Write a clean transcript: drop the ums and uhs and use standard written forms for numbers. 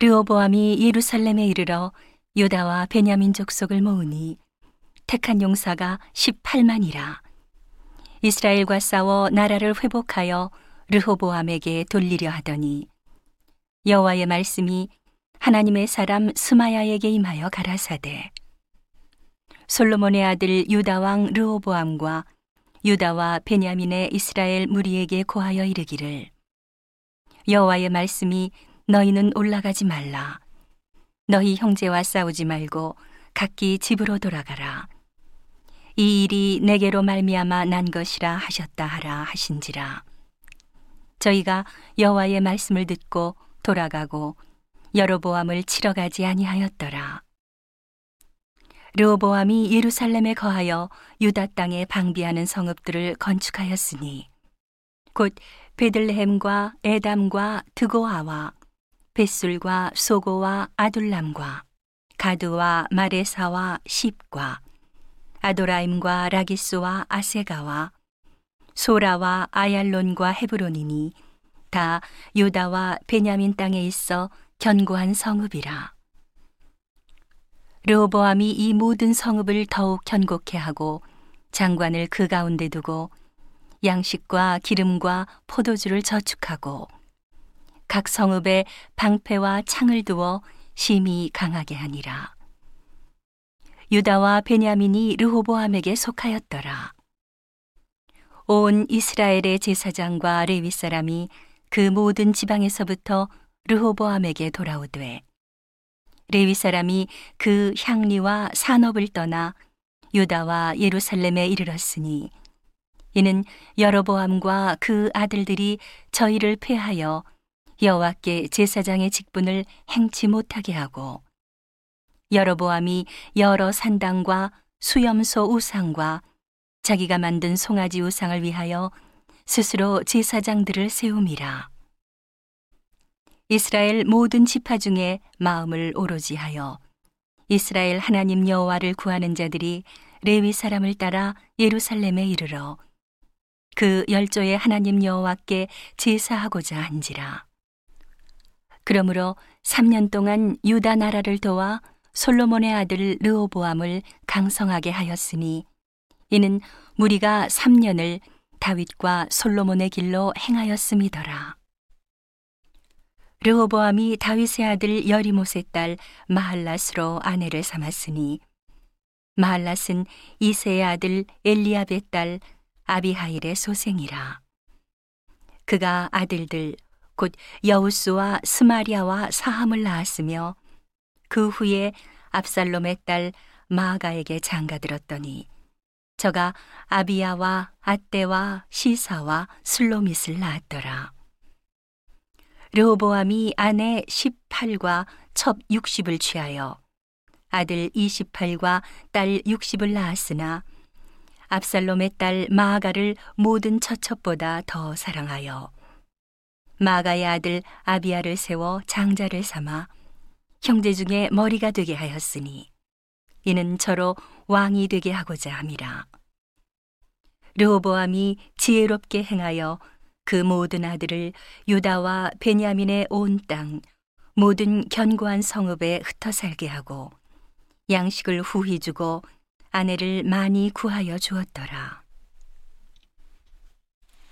르호보암이 예루살렘에 이르러 유다와 베냐민 족속을 모으니 택한 용사가 18만이라. 이스라엘과 싸워 나라를 회복하여 르호보암에게 돌리려 하더니 여호와의 말씀이 하나님의 사람 스마야에게 임하여 가라사대, 솔로몬의 아들 유다왕 르호보암과 유다와 베냐민의 이스라엘 무리에게 고하여 이르기를, 여호와의 말씀이 너희는 올라가지 말라. 너희 형제와 싸우지 말고 각기 집으로 돌아가라. 이 일이 내게로 말미암아 난 것이라 하셨다 하라 하신지라. 저희가 여호와의 말씀을 듣고 돌아가고 여로보암을 치러 가지 아니하였더라. 르호보암이 예루살렘에 거하여 유다 땅에 방비하는 성읍들을 건축하였으니 곧 베들레헴과 에담과 드고아와 벳술과 소고와 아둘람과 가두와 마레사와 십과 아도라임과 라기스와 아세가와 소라와 아얄론과 헤브론이니 다 유다와 베냐민 땅에 있어 견고한 성읍이라. 르호보암이 이 모든 성읍을 더욱 견고케 하고 장관을 그 가운데 두고 양식과 기름과 포도주를 저축하고 각 성읍에 방패와 창을 두어 심히 강하게 하니라. 유다와 베냐민이 르호보암에게 속하였더라. 온 이스라엘의 제사장과 레위 사람이 그 모든 지방에서부터 르호보암에게 돌아오되 레위 사람이 그 향리와 산업을 떠나 유다와 예루살렘에 이르렀으니 이는 여로보암과 그 아들들이 저희를 패하여 여호와께 제사장의 직분을 행치 못하게 하고 여로보암이 여러 산당과 수염소 우상과 자기가 만든 송아지 우상을 위하여 스스로 제사장들을 세움이라. 이스라엘 모든 지파 중에 마음을 오로지 하여 이스라엘 하나님 여호와를 구하는 자들이 레위 사람을 따라 예루살렘에 이르러 그 열조의 하나님 여호와께 제사하고자 한지라. 그러므로 3년 동안 유다 나라를 도와 솔로몬의 아들 르호보암을 강성하게 하였으니 이는 무리가 3년을 다윗과 솔로몬의 길로 행하였음이더라. 르호보암이 다윗의 아들 여리못의 딸 마할라스로 아내를 삼았으니 마할라스는 이새의 아들 엘리압의 딸 아비하일의 소생이라. 그가 아들들 곧 여우수와 스마리아와 사함을 낳았으며 그 후에 압살롬의 딸 마아가에게 장가들었더니 저가 아비아와 아떼와 시사와 슬로밋을 낳았더라. 르호보암이 아내 18과 첩 60을 취하여 아들 28과 딸 60을 낳았으나 압살롬의 딸 마아가를 모든 처첩보다 더 사랑하여 마아가의 아들 아비아를 세워 장자를 삼아 형제 중에 머리가 되게 하였으니 이는 저로 왕이 되게 하고자 함이라. 르호보암이 지혜롭게 행하여 그 모든 아들을 유다와 베냐민의 온 땅 모든 견고한 성읍에 흩어 살게 하고 양식을 후히 주고 아내를 많이 구하여 주었더라.